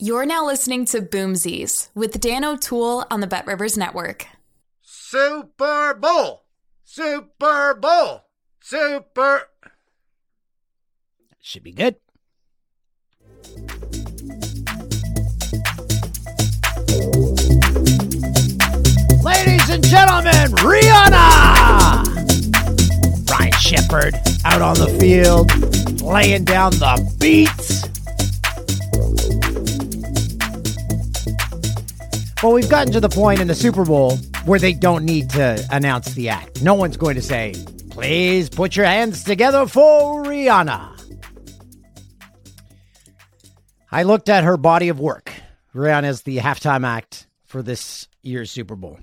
You're now listening to Boomsies with Dan O'Toole on the Bet Rivers Network. Super Bowl! Super Bowl! Super... Should be good. Ladies and gentlemen, Rihanna! Ryan Shepherd out on the field, laying down the beats. Well, we've gotten to the point in the Super Bowl where they don't need to announce the act. No one's going to say, please put your hands together for Rihanna. I looked at her body of work. Rihanna's the halftime act for this year's Super Bowl.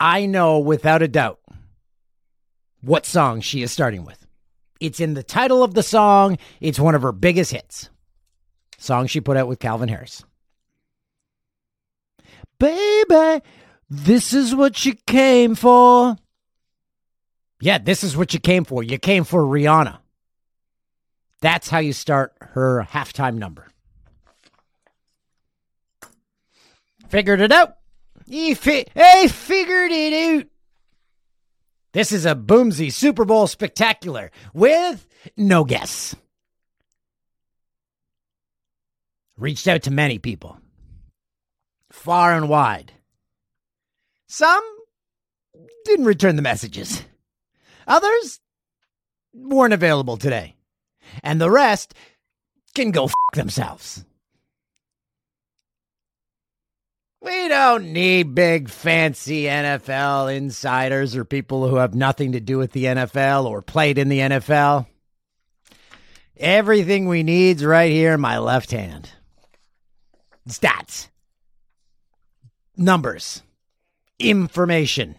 I know without a doubt what song she is starting with. It's in the title of the song. It's one of her biggest hits. Song she put out with Calvin Harris. Baby, this is what you came for. Yeah, this is what you came for. You came for Rihanna. That's how you start her halftime number. Figured it out. I figured it out. This is a Boomsy Super Bowl spectacular with no guess. Reached out to many people. Far and wide. Some didn't return the messages. Others weren't available today. And the rest can go f*** themselves. We don't need big fancy NFL insiders or people who have nothing to do with the NFL or played in the NFL. Everything we need's right here in my left hand. Stats. Numbers. Information.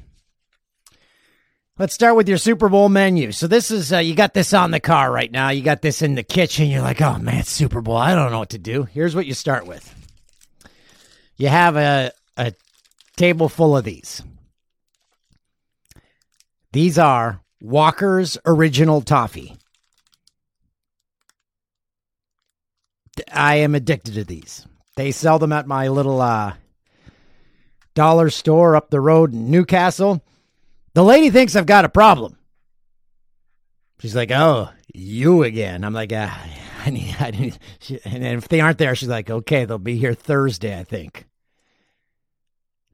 Let's start with your Super Bowl menu. So this is, you got this on the car right now. You got this in the kitchen. You're like, oh man, it's Super Bowl. I don't know what to do. Here's what you start with. You have a table full of these. These are Walker's Original Toffee. I am addicted to these. They sell them at my little... dollar store up the road in Newcastle. The lady thinks I've got a problem. She's like, oh, you again. I'm like, I need. And then if they aren't there, she's like, okay, they'll be here Thursday, I think.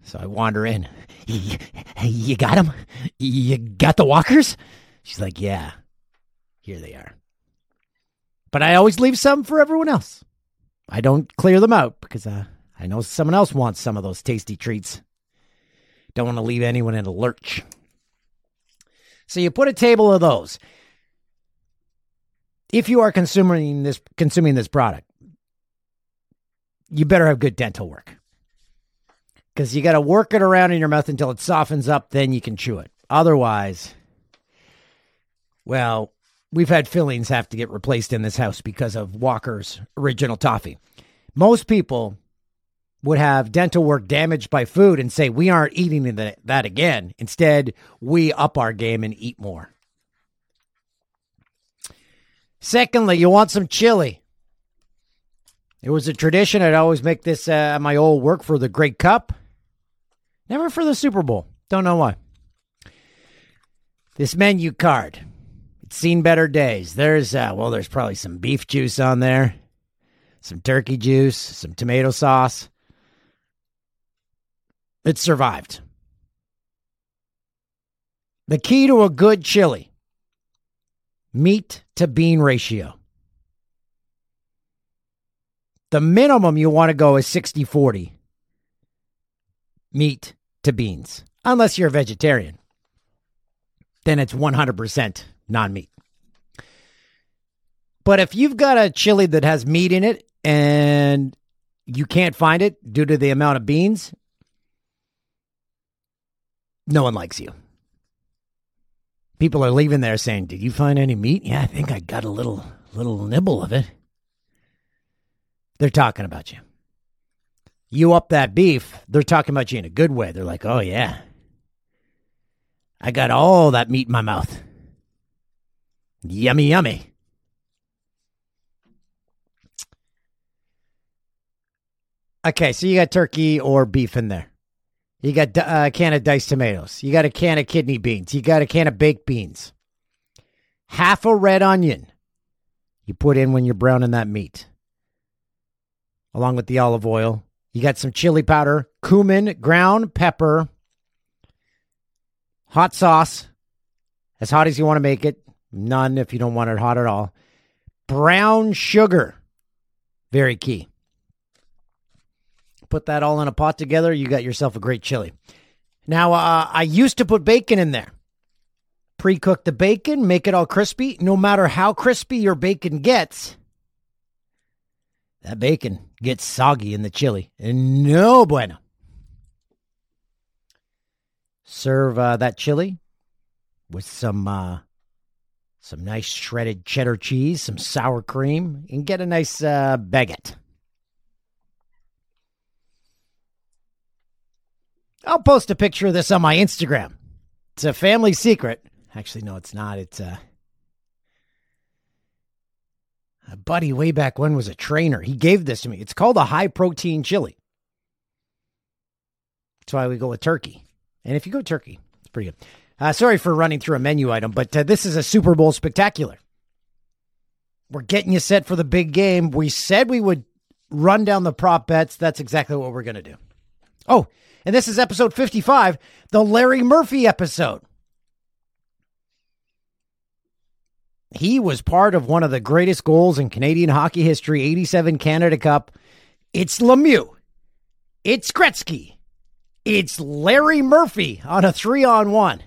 So I wander in. You got them? You got the Walkers? She's like, yeah, here they are. But I always leave some for everyone else. I don't clear them out because I know someone else wants some of those tasty treats. Don't want to leave anyone in a lurch. So you put a table of those. If you are consuming this product, you better have good dental work. Because you got to work it around in your mouth until it softens up, then you can chew it. Otherwise, well, we've had fillings have to get replaced in this house because of Walker's Original Toffee. Most people would have dental work damaged by food and say, we aren't eating that again. Instead, we up our game and eat more. Secondly, you want some chili. It was a tradition. I'd always make this at my old work for the Great Cup. Never for the Super Bowl. Don't know why. This menu card. It's seen better days. There's probably some beef juice on there. Some turkey juice. Some tomato sauce. It survived. The key to a good chili, meat to bean ratio. The minimum you want to go is 60-40 meat to beans. Unless you're a vegetarian, then it's 100% non-meat. But if you've got a chili that has meat in it and you can't find it due to the amount of beans, no one likes you. People are leaving there saying, "Did you find any meat?" "Yeah, I think I got a little nibble of it." They're talking about you. You up that beef, they're talking about you in a good way. They're like, "Oh yeah, I got all that meat in my mouth. Yummy, yummy." Okay, so you got turkey or beef in there. You got a can of diced tomatoes. You got a can of kidney beans. You got a can of baked beans. Half a red onion you put in when you're browning that meat, along with the olive oil. You got some chili powder, cumin, ground pepper, hot sauce, as hot as you want to make it. None if you don't want it hot at all. Brown sugar, very key. Put that all in a pot together, you got yourself a great chili. Now, I used to put bacon in there. Pre-cook the bacon, make it all crispy. No matter how crispy your bacon gets, that bacon gets soggy in the chili. And no bueno. Serve that chili with some nice shredded cheddar cheese, some sour cream, and get a nice baguette. I'll post a picture of this on my Instagram. It's a family secret. Actually, no, it's not. It's a buddy way back when was a trainer. He gave this to me. It's called a high-protein chili. That's why we go with turkey. And if you go turkey, it's pretty good. Sorry for running through a menu item, but this is a Super Bowl spectacular. We're getting you set for the big game. We said we would run down the prop bets. That's exactly what we're going to do. Oh, and this is episode 55, the Larry Murphy episode. He was part of one of the greatest goals in Canadian hockey history, 87 Canada Cup. It's Lemieux. It's Gretzky. It's Larry Murphy on a 3-on-1.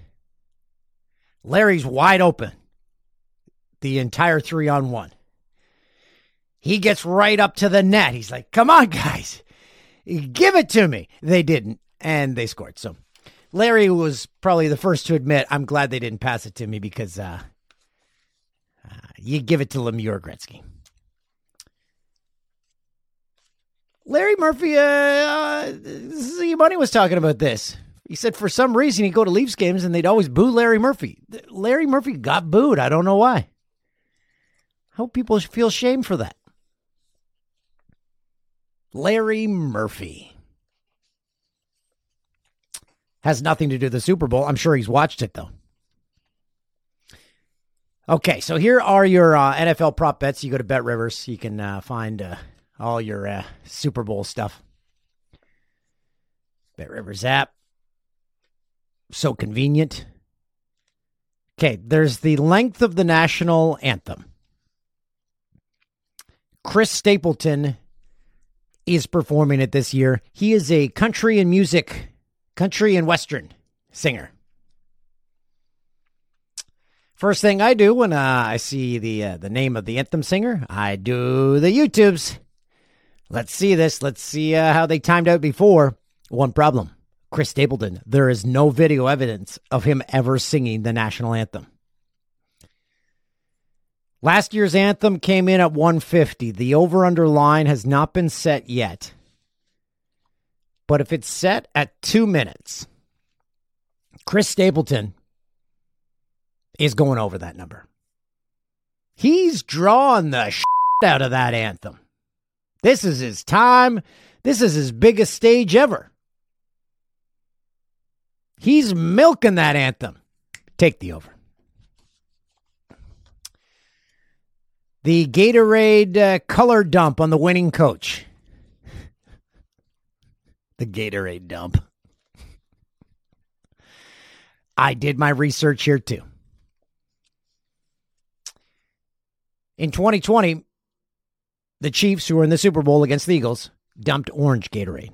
Larry's wide open the entire 3-on-1. He gets right up to the net. He's like, "Come on, guys. Give it to me." They didn't, and they scored. So Larry was probably the first to admit, "I'm glad they didn't pass it to me," because you give it to Lemieux or Gretzky. Larry Murphy, Z-Money was talking about this. He said for some reason he'd go to Leafs games and they'd always boo Larry Murphy. Larry Murphy got booed. I don't know why. I hope people feel shame for that. Larry Murphy has nothing to do with the Super Bowl. I'm sure he's watched it, though. Okay, so here are your NFL prop bets. You go to Bet Rivers. You can find all your Super Bowl stuff. Bet Rivers app. So convenient. Okay, there's the length of the national anthem. Chris Stapleton is performing it this year. He is a country and western singer. First thing I do when I see the name of the anthem singer, I do the YouTubes. Let's see this. Let's see how they timed out before. One problem. Chris Stapleton, there is no video evidence of him ever singing the national anthem. Last year's anthem came in at 150. The over-under line has not been set yet. But if it's set at 2 minutes, Chris Stapleton is going over that number. He's drawing the shit out of that anthem. This is his time. This is his biggest stage ever. He's milking that anthem. Take the over. The Gatorade color dump on the winning coach. The Gatorade dump. I did my research here too. In 2020, the Chiefs, who were in the Super Bowl against the Eagles, dumped orange Gatorade.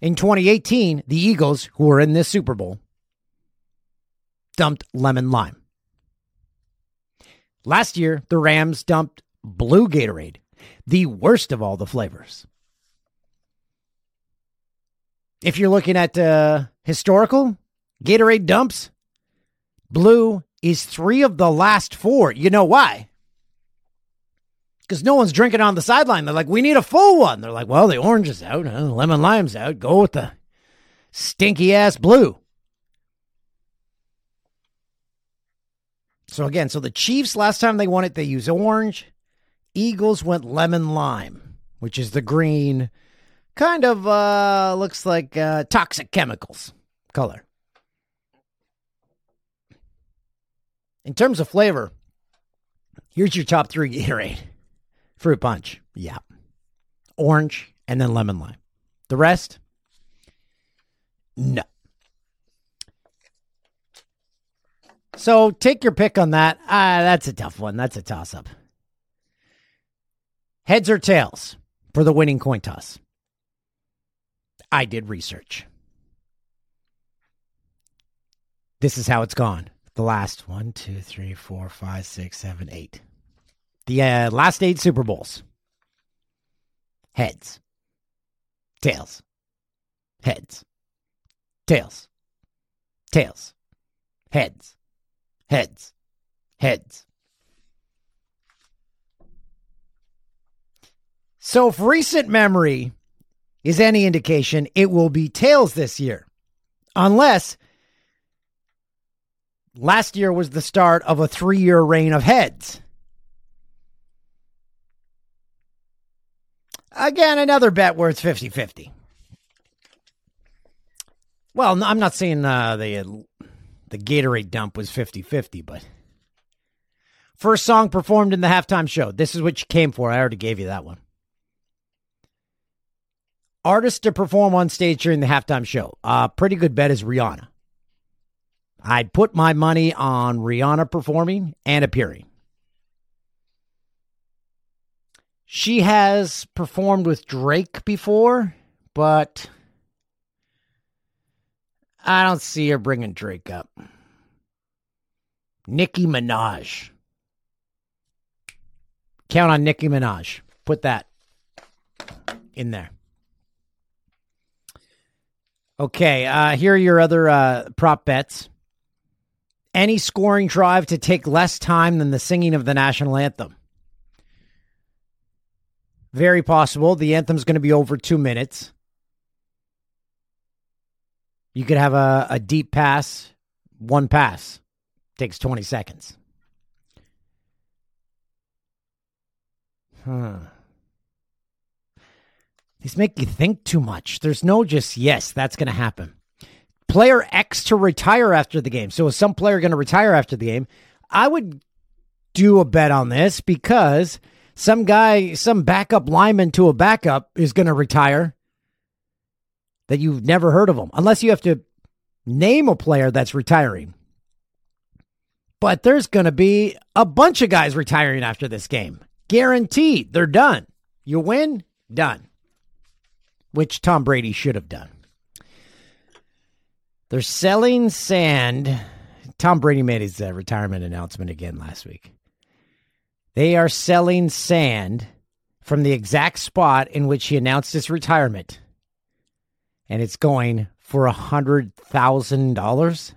In 2018, the Eagles, who were in this Super Bowl, dumped lemon lime. Last year, the Rams dumped blue Gatorade, the worst of all the flavors. If you're looking at historical Gatorade dumps, blue is 3 of the last 4. You know why? Because no one's drinking on the sideline. They're like, we need a full one. They're like, well, the orange is out. Lemon lime's out. Go with the stinky-ass blue. So again, the Chiefs, last time they won it, they used orange. Eagles went lemon lime, which is the green, kind of looks like toxic chemicals color. In terms of flavor, here's your top 3 Gatorade. Fruit punch. Yeah. Orange and then lemon lime. The rest? No. So take your pick on that. That's a tough one. That's a toss-up. Heads or tails for the winning coin toss? I did research. This is how it's gone. The last 8. The last 8 Super Bowls. Heads. Tails. Heads. Tails. Tails. Heads. Heads. Heads. So if recent memory is any indication, it will be tails this year. Unless last year was the start of a 3-year reign of heads. Again, another bet where it's 50-50. Well, I'm not saying the Gatorade dump was 50-50, but first song performed in the halftime show. This is what you came for. I already gave you that one. Artist to perform on stage during the halftime show. Pretty good bet is Rihanna. I'd put my money on Rihanna performing and appearing. She has performed with Drake before, but I don't see her bringing Drake up. Nicki Minaj. Count on Nicki Minaj. Put that in there. Okay, here are your other prop bets. Any scoring drive to take less time than the singing of the national anthem. Very possible. The anthem's going to be over 2 minutes. You could have a deep pass, one pass. Takes 20 seconds. These make you think too much. There's no just, yes, that's going to happen. Player X to retire after the game. So is some player going to retire after the game? I would do a bet on this because some guy, some backup lineman to a backup is going to retire that you've never heard of him. Unless you have to name a player that's retiring. But there's going to be a bunch of guys retiring after this game. Guaranteed. They're done. You win, done. Which Tom Brady should have done. They're selling sand. Tom Brady made his retirement announcement again last week. They are selling sand from the exact spot in which he announced his retirement. And it's going for $100,000.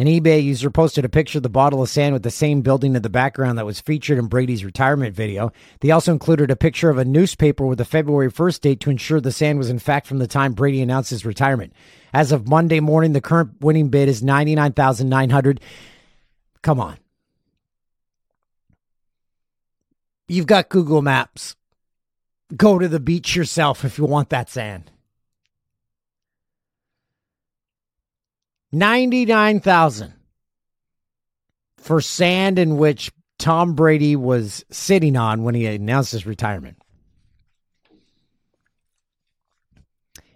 An eBay user posted a picture of the bottle of sand with the same building in the background that was featured in Brady's retirement video. They also included a picture of a newspaper with a February 1st date to ensure the sand was in fact from the time Brady announced his retirement. As of Monday morning, the current winning bid is $99,900. Come on. You've got Google Maps. Go to the beach yourself if you want that sand. $99,000 for sand in which Tom Brady was sitting on when he announced his retirement.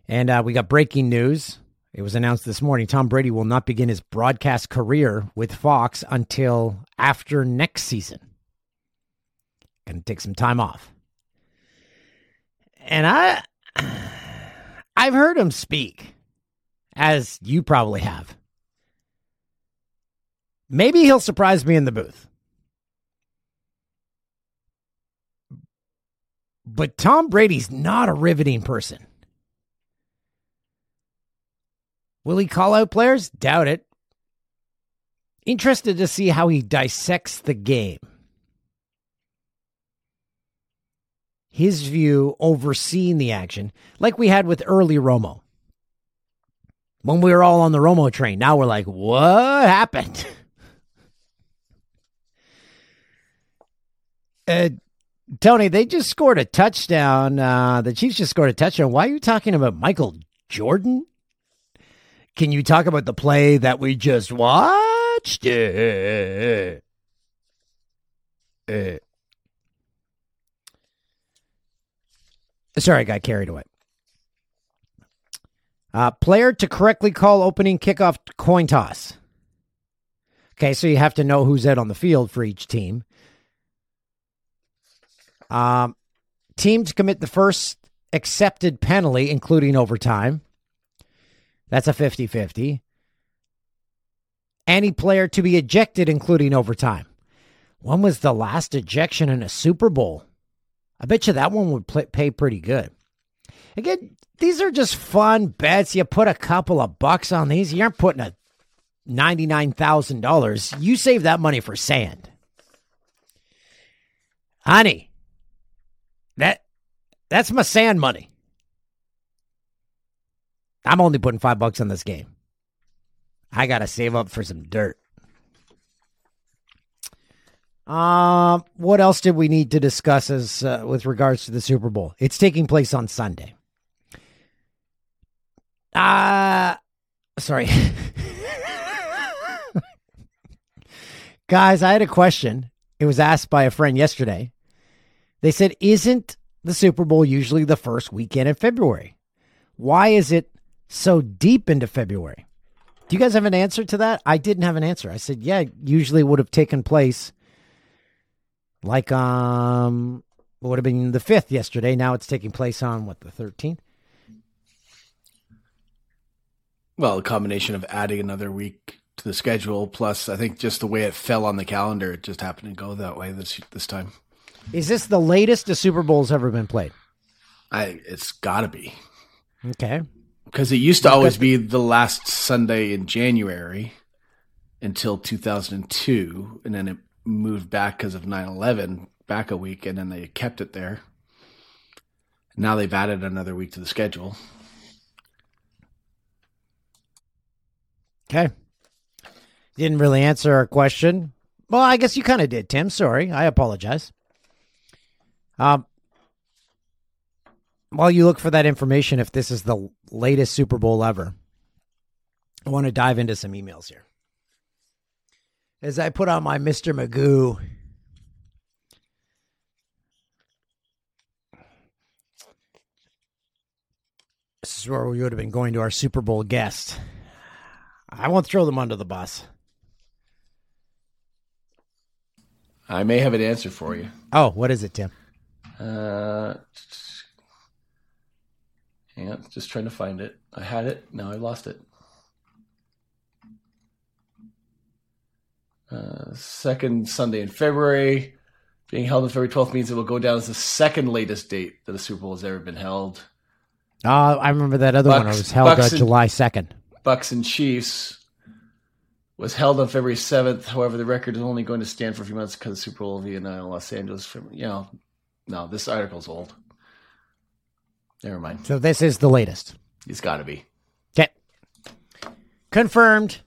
And we got breaking news. It was announced this morning Tom Brady will not begin his broadcast career with Fox until after next season. Going to take some time off. And I've heard him speak, as you probably have. Maybe he'll surprise me in the booth. But Tom Brady's not a riveting person. Will he call out players? Doubt it. Interested to see how he dissects the game. His view overseeing the action, like we had with early Romo. When we were all on the Romo train, now we're like, what happened? Tony, they just scored a touchdown. The Chiefs just scored a touchdown. Why are you talking about Michael Jordan? Can you talk about the play that we just watched? Sorry, I got carried away. Player to correctly call opening kickoff coin toss. Okay, so you have to know who's out on the field for each team. Team to commit the first accepted penalty, including overtime. That's a 50-50. Any player to be ejected, including overtime. When was the last ejection in a Super Bowl? I bet you that one would pay pretty good. Again, these are just fun bets. You put a couple of bucks on these. You aren't putting a $99,000. You save that money for sand. Honey, that's my sand money. I'm only putting $5 on this game. I got to save up for some dirt. What else did we need to discuss as with regards to the Super Bowl? It's taking place on Sunday. Sorry. Guys, I had a question. It was asked by a friend yesterday. They said, isn't the Super Bowl usually the first weekend in February? Why is it so deep into February? Do you guys have an answer to that? I didn't have an answer. I said, yeah, it usually would have taken place like, it would have been the 5th yesterday. Now it's taking place on, the 13th? Well, a combination of adding another week to the schedule, plus I think just the way it fell on the calendar, it just happened to go that way this time. Is this the latest the Super Bowl's ever been played? It's got to be. Okay. Because it used to always be the last Sunday in January until 2002, and then it moved back because of 9/11 back a week, and then they kept it there. Now they've added another week to the schedule. Okay. Didn't really answer our question. Well, I guess you kind of did, Tim. Sorry. I apologize. While you look for that information, if this is the latest Super Bowl ever, I want to dive into some emails here. As I put on my Mr. Magoo. This is where we would have been going to our Super Bowl guest. I won't throw them under the bus. I may have an answer for you. Oh, what is it, Tim? Hang on, just trying to find it. I had it. Now I lost it. Second Sunday in February. Being held on February 12th means it will go down as the second latest date that the Super Bowl has ever been held. I remember that other one. It was held on July 2nd. Bucks and Chiefs was held on February 7th. However, the record is only going to stand for a few months because the Super Bowl will be in Los Angeles. No, this article's old. Never mind. So this is the latest. It's got to be. Okay. Confirmed.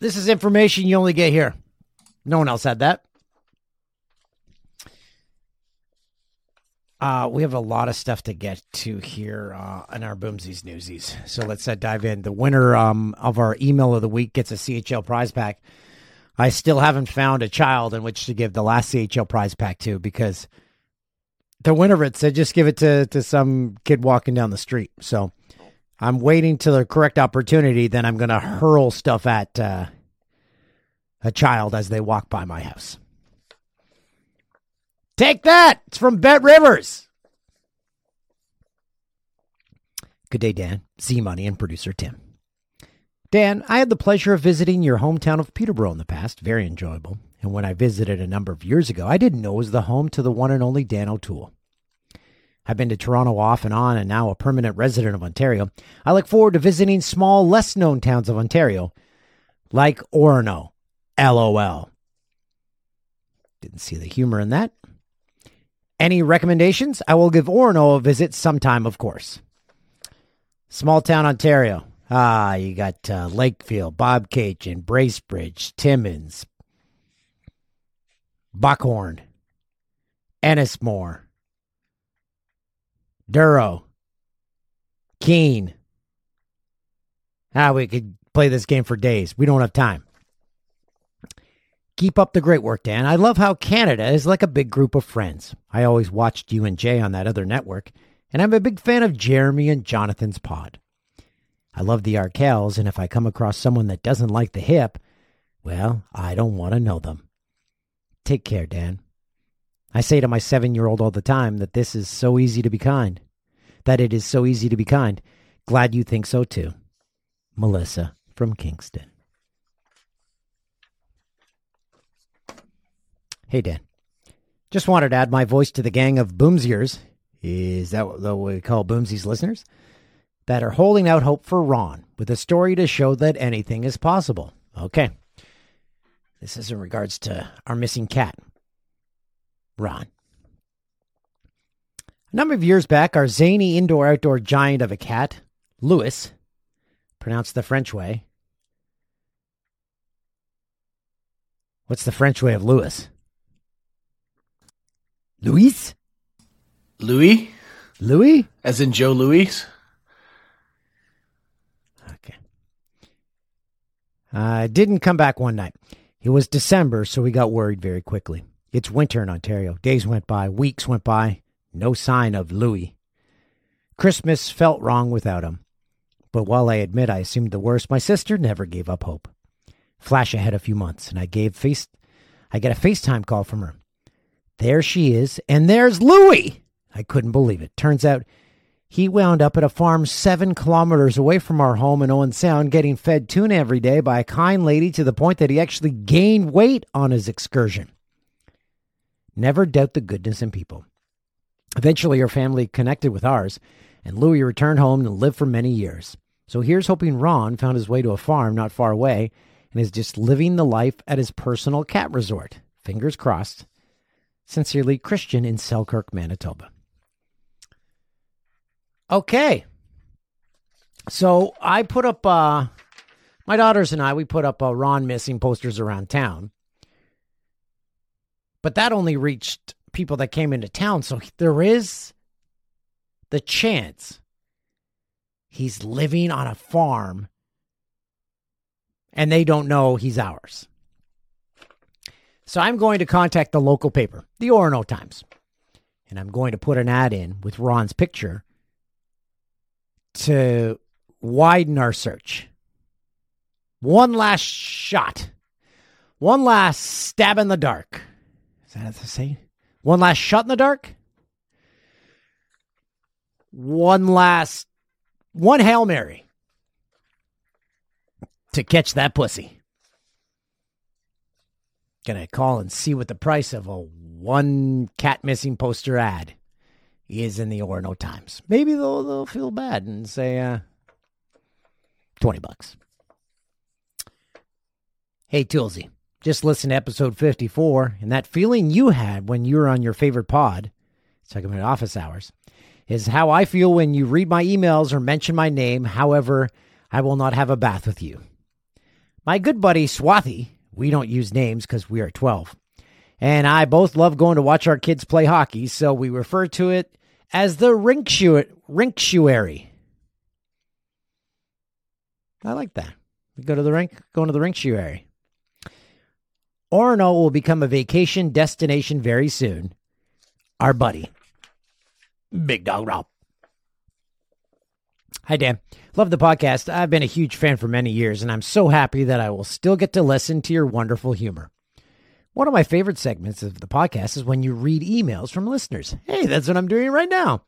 This is information you only get here. No one else had that. We have a lot of stuff to get to here in our Boomsies Newsies. So let's dive in. The winner of our email of the week gets a CHL prize pack. I still haven't found a child in which to give the last CHL prize pack to because the winner of it said just give it to some kid walking down the street. So I'm waiting till the correct opportunity, then I'm going to hurl stuff at a child as they walk by my house. Take that! It's from Bet Rivers. Good day, Dan, Z-Money, and producer Tim. Dan, I had the pleasure of visiting your hometown of Peterborough in the past. Very enjoyable. And when I visited a number of years ago, I didn't know it was the home to the one and only Dan O'Toole. I've been to Toronto off and on, and now a permanent resident of Ontario. I look forward to visiting small, less-known towns of Ontario, like Orono. LOL. Didn't see the humor in that. Any recommendations? I will give Orono a visit sometime, of course. Small town Ontario. You got Lakeville, Bob Cage, and Bracebridge, Timmins, Buckhorn, Ennismore, Duro, Keene. We could play this game for days. We don't have time. Keep up the great work, Dan. I love how Canada is like a big group of friends. I always watched you and Jay on that other network, and I'm a big fan of Jeremy and Jonathan's pod. I love the Arkells, and if I come across someone that doesn't like the hip, well, I don't want to know them. Take care, Dan. I say to my 7-year-old all the time that this is so easy to be kind. That it is so easy to be kind. Glad you think so too. Melissa from Kingston. Hey, Dan. Just wanted to add my voice to the gang of Boomsiers. Is that what we call Boomsies listeners? That are holding out hope for Ron with a story to show that anything is possible. Okay. This is in regards to our missing cat. Ron. A number of years back, our zany indoor-outdoor giant of a cat, Louis, pronounced the French way. What's the French way of Louis? Louis? Louis? Louis? As in Joe Louis? Okay. Didn't come back one night. It was December, so we got worried very quickly. It's winter in Ontario. Days went by. Weeks went by. No sign of Louis. Christmas felt wrong without him. But while I admit I assumed the worst, my sister never gave up hope. Flash ahead a few months, and I get a FaceTime call from her. There she is, and there's Louis! I couldn't believe it. Turns out he wound up at a farm 7 kilometers away from our home in Owen Sound, getting fed tuna every day by a kind lady to the point that he actually gained weight on his excursion. Never doubt the goodness in people. Eventually, her family connected with ours, and Louis returned home and lived for many years. So here's hoping Ron found his way to a farm not far away and is just living the life at his personal cat resort. Fingers crossed. Sincerely, Christian in Selkirk, Manitoba. Okay. So I put up, my daughters and I, we put up Ron missing posters around town. But that only reached people that came into town, so there is the chance he's living on a farm and they don't know he's ours. So I'm going to contact the local paper, the Orono Times, and I'm going to put an ad in with Ron's picture to widen our search. One last shot. One last stab in the dark. Is that what they say? One last shot in the dark? One Hail Mary to catch that pussy. Gonna call and see what the price of a one cat missing poster ad is in the Orono Times. Maybe they'll feel bad and say, $20. Hey, Toolsy. Just listen to episode 54, and that feeling you had when you were on your favorite pod, it's like I'm in office hours, is how I feel when you read my emails or mention my name. However, I will not have a bath with you. My good buddy Swathi, we don't use names because we are 12, and I both love going to watch our kids play hockey, so we refer to it as the rinksuary. I like that. We go to the rink, going to the rinksuary. Orono will become a vacation destination very soon. Our buddy, Big Dog Rob. Hi, Dan. Love the podcast. I've been a huge fan for many years, and I'm so happy that I will still get to listen to your wonderful humor. One of my favorite segments of the podcast is when you read emails from listeners. Hey, that's what I'm doing right now.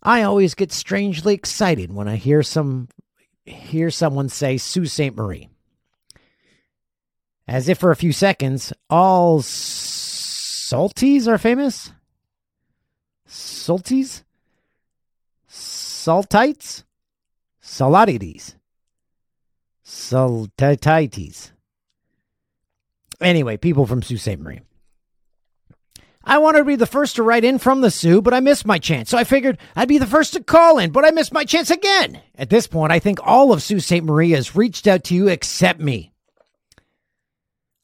I always get strangely excited when I hear someone say Sault Ste. Marie. As if for a few seconds, all salties are famous? Salties? Saltites? Salatides? Saltites? Anyway, people from Sault Ste. Marie. I wanted to be the first to write in from the Sioux, but I missed my chance. So I figured I'd be the first to call in, but I missed my chance again. At this point, I think all of Sault Ste. Marie has reached out to you except me.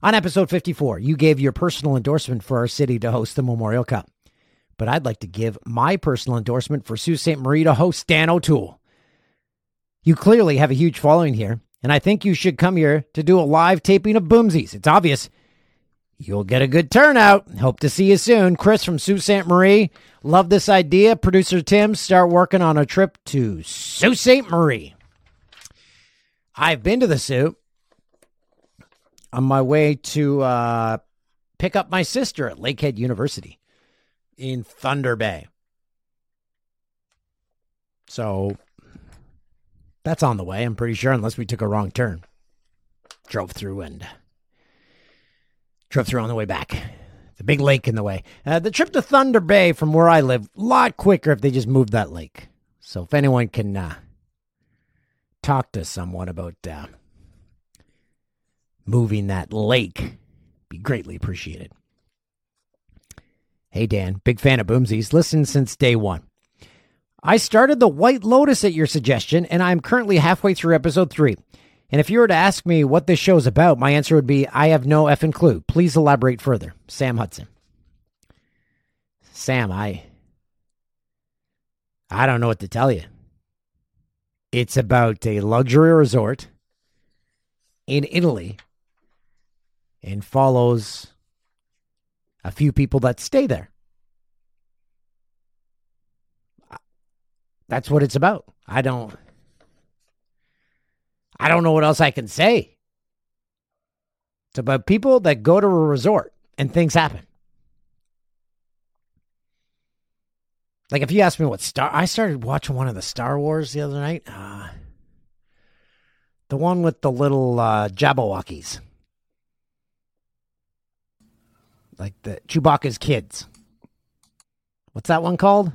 On episode 54, you gave your personal endorsement for our city to host the Memorial Cup. But I'd like to give my personal endorsement for Sault Ste. Marie to host Dan O'Toole. You clearly have a huge following here, and I think you should come here to do a live taping of Boomsies. It's obvious you'll get a good turnout. Hope to see you soon. Chris from Sault Ste. Marie. Love this idea. Producer Tim, start working on a trip to Sault Ste. Marie. I've been to the Sault on my way to pick up my sister at Lakehead University in Thunder Bay. So that's on the way, I'm pretty sure, unless we took a wrong turn. Drove through on the way back. The big lake in the way. The trip to Thunder Bay from where I live, a lot quicker if they just moved that lake. So if anyone can talk to someone about moving that lake, be greatly appreciated. Hey, Dan, big fan of Boomsies. Listen since day one. I started the White Lotus at your suggestion, and I'm currently halfway through episode 3. And if you were to ask me what this show's about, my answer would be, I have no effing clue. Please elaborate further. Sam Hudson. Sam, I don't know what to tell you. It's about a luxury resort in Italy and follows a few people that stay there. That's what it's about. I don't know what else I can say. It's about people that go to a resort and things happen. Like if you ask me I started watching one of the Star Wars the other night. The one with the little Jabberwockies. Like the Chewbacca's kids. What's that one called?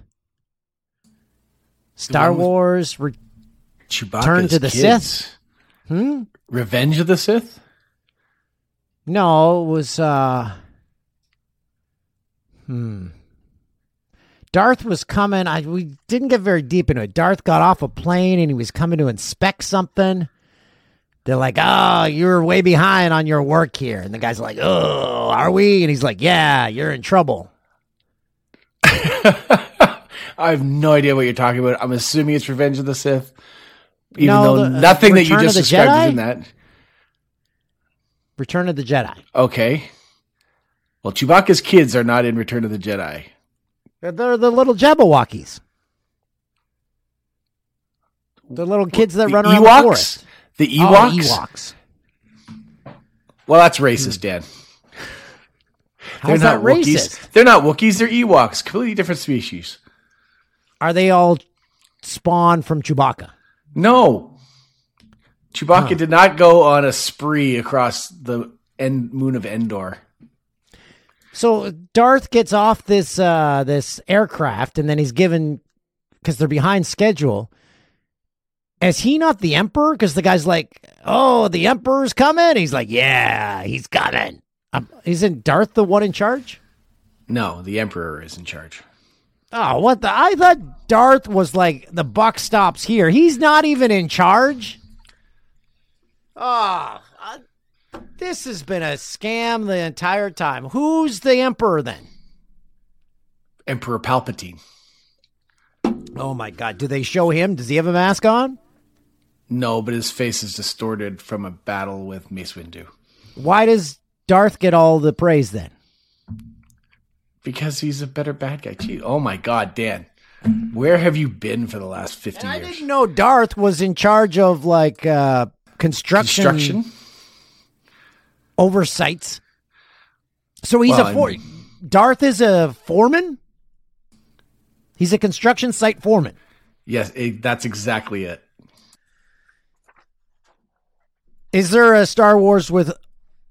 Star Wars Return to the Sith? Revenge of the Sith? No, it was... Darth was coming. We didn't get very deep into it. Darth got off a plane and he was coming to inspect something. They're like, oh, you're way behind on your work here. And the guy's like, oh, are we? And he's like, yeah, you're in trouble. I have no idea what you're talking about. I'm assuming it's Revenge of the Sith. Even though nothing that you just described is in that. Return of the Jedi. Okay. Well, Chewbacca's kids are not in Return of the Jedi. They're the little Jabberwockies. The little kids that run around the forest. The Ewoks? Oh, well, that's racist, Dan. How's that racist? They're not Wookiees, they're Ewoks. Completely different species. Are they all spawned from Chewbacca? No. Chewbacca did not go on a spree across the moon of Endor. So Darth gets off this aircraft, and then he's given, because they're behind schedule... Is he not the emperor? Because the guy's like, oh, the emperor's coming? He's like, yeah, he's coming. Isn't Darth the one in charge? No, the emperor is in charge. Oh, what the? I thought Darth was like, the buck stops here. He's not even in charge. Oh, this has been a scam the entire time. Who's the emperor then? Emperor Palpatine. Oh, my God. Do they show him? Does he have a mask on? No, but his face is distorted from a battle with Mace Windu. Why does Darth get all the praise then? Because he's a better bad guy. Gee, oh my God, Dan. Where have you been for the last 50 years? I didn't know Darth was in charge of like construction oversights. So he's Darth is a foreman? He's a construction site foreman. Yes, that's exactly it. Is there a Star Wars with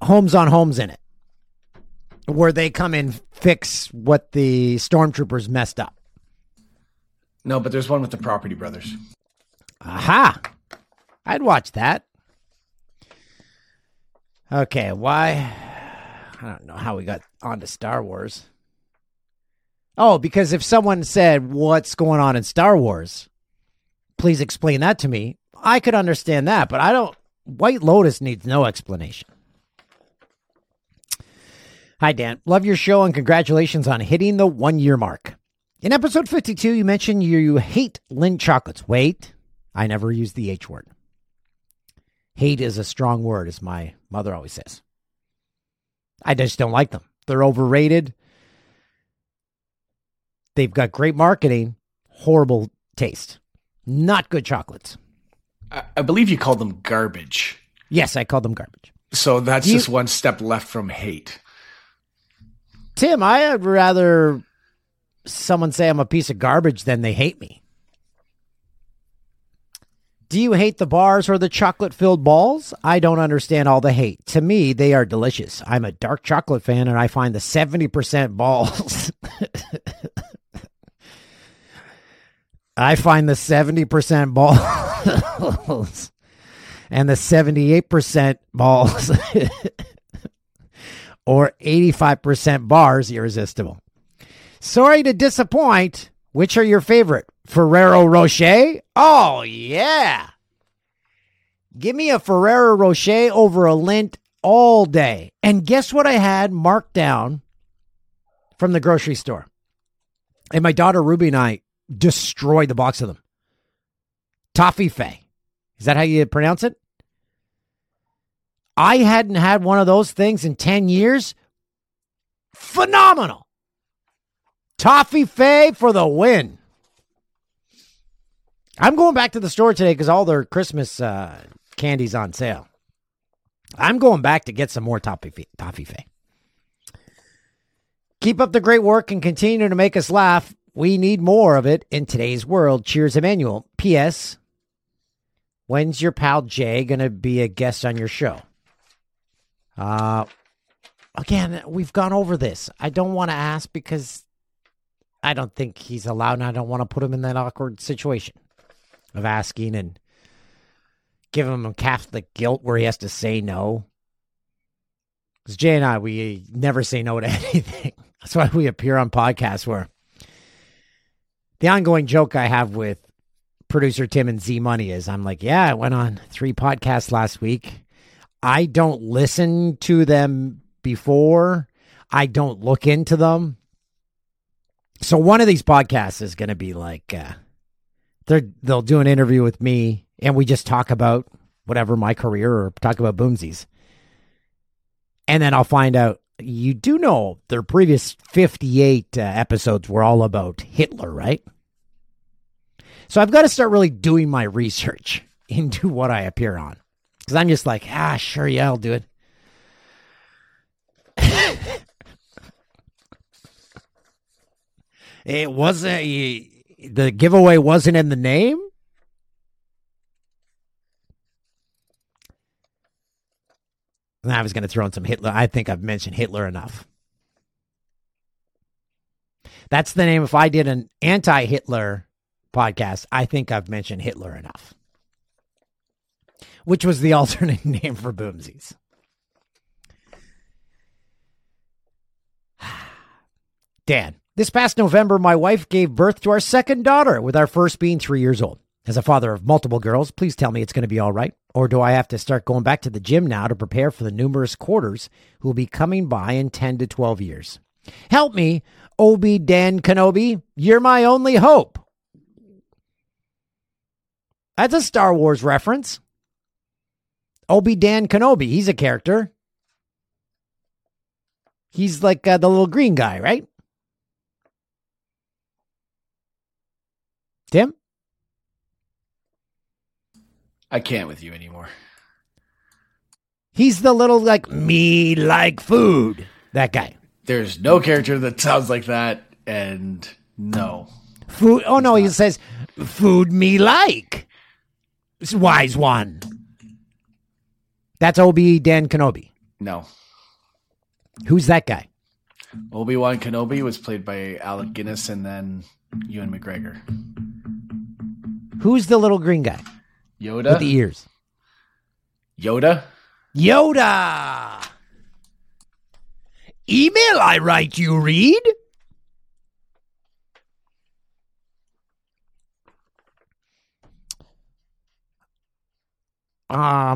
Homes on Homes in it? Where they come and fix what the stormtroopers messed up? No, but there's one with the Property Brothers. Aha! I'd watch that. Okay, why? I don't know how we got onto Star Wars. Oh, because if someone said, what's going on in Star Wars? Please explain that to me. I could understand that, but I don't. White Lotus needs no explanation. Hi, Dan. Love your show and congratulations on hitting the 1-year mark. In episode 52, you mentioned you hate Lindt chocolates. Wait, I never use the H word. Hate is a strong word, as my mother always says. I just don't like them. They're overrated. They've got great marketing, horrible taste. Not good chocolates. I believe you called them garbage. Yes, I called them garbage. So that's just one step left from hate. Tim, I'd rather someone say I'm a piece of garbage then they hate me. Do you hate the bars or the chocolate-filled balls? I don't understand all the hate. To me, they are delicious. I'm a dark chocolate fan, and I find the 70% balls. I find the 70% balls and the 78% balls or 85% bars irresistible. Sorry to disappoint. Which are your favorite? Ferrero Rocher? Oh, yeah. Give me a Ferrero Rocher over a Lindt all day. And guess what I had marked down from the grocery store? And my daughter Ruby and I destroyed the box of them. Toffifee. Is that how you pronounce it? I hadn't had one of those things in 10 years. Phenomenal. Toffifee for the win. I'm going back to the store today because all their Christmas candy's on sale. I'm going back to get some more Toffifee. Keep up the great work and continue to make us laugh. We need more of it in today's world. Cheers, Emmanuel. P.S. When's your pal Jay going to be a guest on your show? Again, we've gone over this. I don't want to ask because I don't think he's allowed, and I don't want to put him in that awkward situation of asking and give him a Catholic guilt where he has to say no. Because Jay and I, we never say no to anything. That's why we appear on podcasts where the ongoing joke I have with producer Tim and Z-Money is I'm like, yeah, I went on 3 podcasts last week. I don't listen to them before. I don't look into them. So one of these podcasts is going to be like, they'll do an interview with me and we just talk about whatever, my career, or talk about Boomsies. And then I'll find out, you do know their previous 58 episodes were all about Hitler, right? So I've got to start really doing my research into what I appear on. Because I'm just like, sure, yeah, I'll do it. It wasn't, the giveaway wasn't in the name? And I was going to throw in some Hitler. I think I've mentioned Hitler enough. That's the name. If I did an anti-Hitler podcast, I think I've mentioned Hitler enough. Which was the alternate name for Boomsies. Dan. This past November, my wife gave birth to our second daughter, with our first being 3 years old. As a father of multiple girls, please tell me it's going to be all right. Or do I have to start going back to the gym now to prepare for the numerous quarters who will be coming by in 10 to 12 years? Help me, Obi Dan Kenobi. You're my only hope. That's a Star Wars reference. Obi Dan Kenobi, he's a character. He's like the little green guy, right? Tim? I can't with you anymore. He's the little, like, me like food. That guy. There's no character that sounds like that. And no. Food. Oh, no. He says, food me like. It's wise one. That's Obi Dan Kenobi. No. Who's that guy? Obi-Wan Kenobi was played by Alec Guinness and then Ewan McGregor. Who's the little green guy? Yoda. With the ears. Yoda. Email I write you read.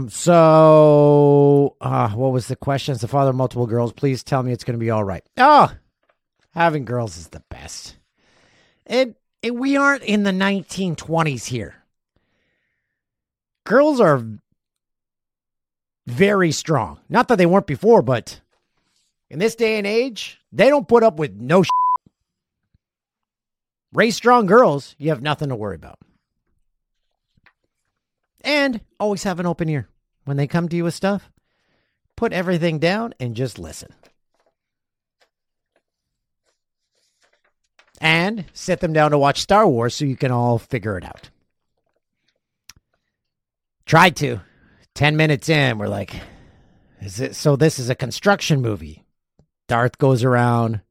So what was the question? As the father of multiple girls, please tell me it's going to be all right. Oh, having girls is the best. And we aren't in the 1920s here. Girls are very strong. Not that they weren't before, but in this day and age, they don't put up with no shit. Raise strong girls, you have nothing to worry about. And always have an open ear. When they come to you with stuff, put everything down and just listen. And sit them down to watch Star Wars so you can all figure it out. Tried to. 10 minutes in, we're like, is it? So this is a construction movie. Darth goes around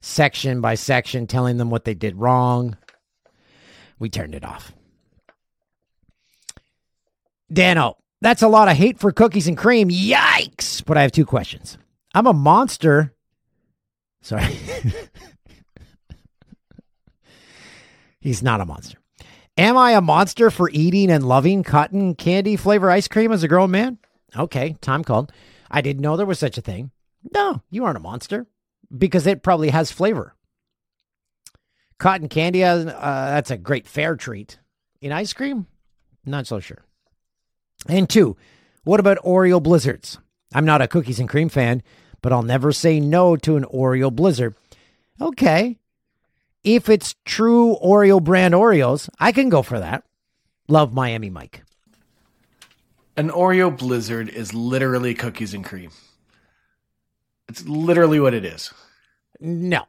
section by section telling them what they did wrong. We turned it off. Dano, that's a lot of hate for cookies and cream. Yikes. But I have two questions. I'm a monster. Sorry. He's not a monster. Am I a monster for eating and loving cotton candy flavor ice cream as a grown man? Okay, time called. I didn't know there was such a thing. No, you aren't a monster because it probably has flavor. Cotton candy, that's a great fair treat. In ice cream? Not so sure. And two, what about Oreo blizzards? I'm not a cookies and cream fan, but I'll never say no to an Oreo blizzard. Okay. If it's true Oreo brand Oreos, I can go for that. Love Miami Mike. An Oreo blizzard is literally cookies and cream. It's literally what it is. No.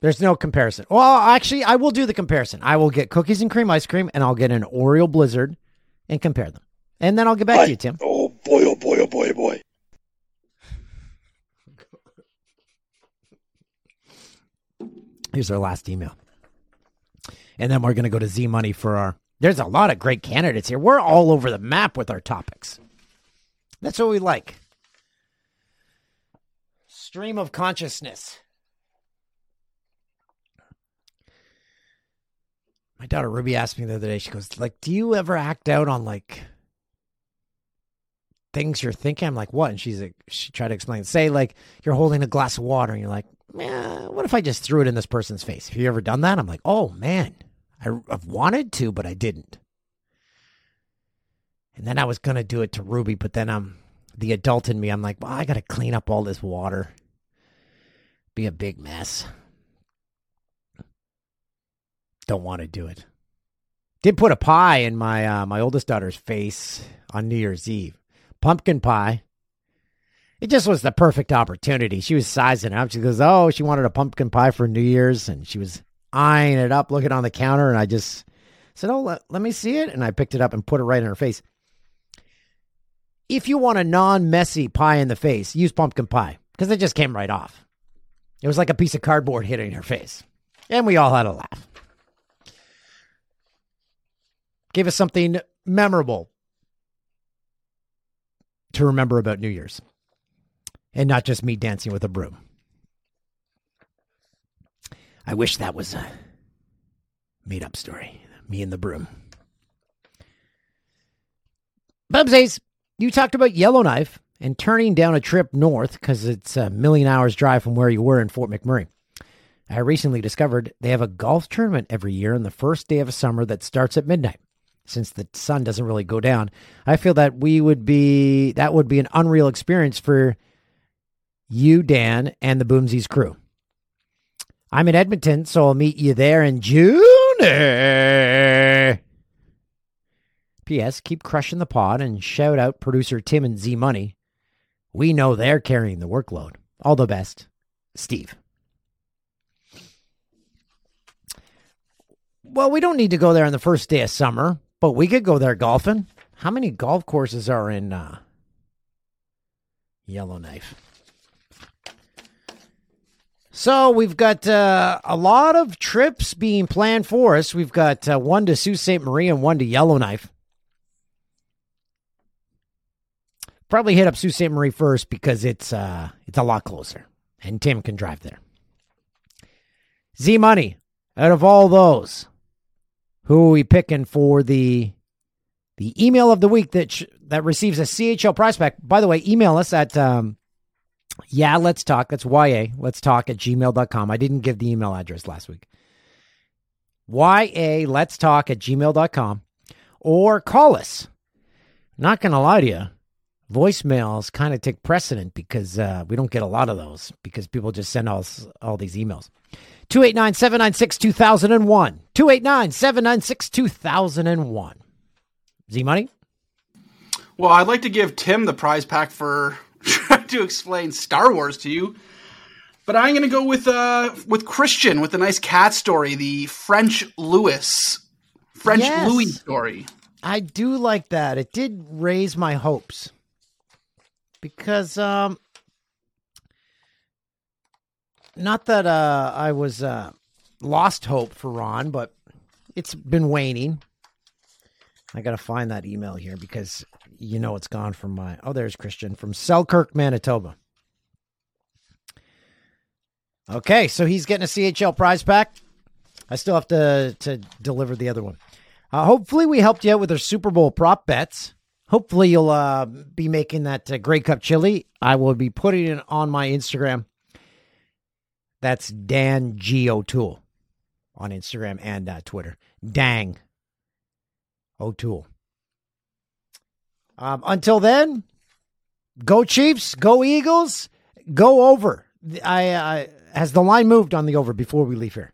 There's no comparison. Well, actually, I will do the comparison. I will get cookies and cream ice cream, and I'll get an Oreo blizzard and compare them. And then I'll get back to you, Tim. Oh, boy, oh, boy, oh, boy, oh, boy. Here's our last email. And then we're going to go to Z-Money for our... There's a lot of great candidates here. We're all over the map with our topics. That's what we like. Stream of consciousness. My daughter Ruby asked me the other day, she goes, like, do you ever act out on, like, things you're thinking? I'm like, what? And she tried to explain. Say, like, you're holding a glass of water and you're like, what if I just threw it in this person's face? Have you ever done that? I'm like, oh, man, I've wanted to, but I didn't. And then I was going to do it to Ruby, but then the adult in me, I'm like, well, I got to clean up all this water. Be a big mess. Don't want to do it. Did put a pie in my my oldest daughter's face on New Year's Eve. Pumpkin pie. It just was the perfect opportunity. She was sizing it up. She goes, oh, she wanted a pumpkin pie for New Year's. And she was eyeing it up, looking on the counter. And I just said, oh, let me see it. And I picked it up and put it right in her face. If you want a non-messy pie in the face, use pumpkin pie. Because it just came right off. It was like a piece of cardboard hitting her face. And we all had a laugh. Give us something memorable to remember about New Year's and not just me dancing with a broom. I wish that was a made up story. Me and the broom. Bubsies, you talked about Yellowknife and turning down a trip north because it's a million hours drive from where you were in Fort McMurray. I recently discovered they have a golf tournament every year on the first day of summer that starts at midnight. Since the sun doesn't really go down, I feel that that would be an unreal experience for you, Dan, and the Boomsies crew. I'm in Edmonton, so I'll meet you there in June. Money. P.S. Keep crushing the pod and shout out producer Tim and Z-Money. We know they're carrying the workload. All the best, Steve. Well, we don't need to go there on the first day of summer, but we could go there golfing. How many golf courses are in Yellowknife? So we've got a lot of trips being planned for us. We've got one to Sault Ste. Marie and one to Yellowknife. Probably hit up Sault Ste. Marie first because it's a lot closer, and Tim can drive there. Z-Money, out of all those, who are we picking for the email of the week that receives a CHL prospect? By the way, email us at let's talk. That's YA, let's talk at gmail.com. I didn't give the email address last week. YA, let's talk at gmail.com, or call us. Not going to lie to you. Voicemails kind of take precedent because we don't get a lot of those because people just send us all these emails. 289-796-2001. 289-796-2001. Z-Money? Well, I'd like to give Tim the prize pack for trying to explain Star Wars to you. But I'm going to go with Christian with a nice cat story, the French Louis story. I do like that. It did raise my hopes. Because, not that I was lost hope for Ron, but it's been waning. I got to find that email here because it's gone from my... Oh, there's Christian from Selkirk, Manitoba. Okay, so he's getting a CHL prize pack. I still have to deliver the other one. Hopefully we helped you out with our Super Bowl prop bets. Hopefully you'll be making that Grey Cup chili. I will be putting it on my Instagram. That's Dan G. O'Toole on Instagram and Twitter. Dang O'Toole. Until then, go Chiefs, go Eagles, go over. I has the line moved on the over before we leave here?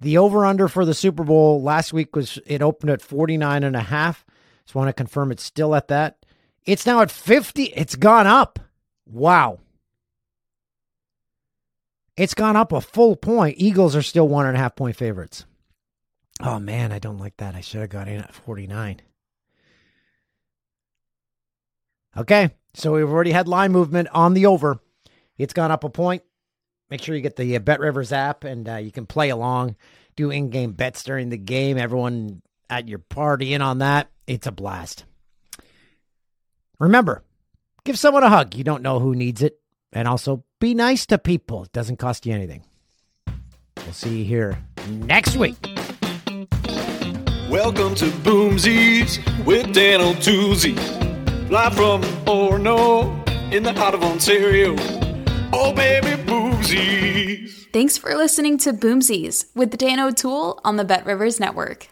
The over-under for the Super Bowl last week it opened at 49.5. Just want to confirm it's still at that. It's now at 50. It's gone up. Wow. It's gone up a full point. Eagles are still 1.5 point favorites. Oh, man, I don't like that. I should have got in at 49. Okay, so we've already had line movement on the over. It's gone up a point. Make sure you get the Bet Rivers app, and you can play along, do in-game bets during the game. Everyone at your party in on that. It's a blast. Remember, give someone a hug. You don't know who needs it. And also, be nice to people. It doesn't cost you anything. We'll see you here next week. Welcome to Boomsies with Dan O'Toole. Live from Orono in the heart of Ontario. Oh, baby, Boomsies. Thanks for listening to Boomsies with Dan O'Toole on the Bet Rivers Network.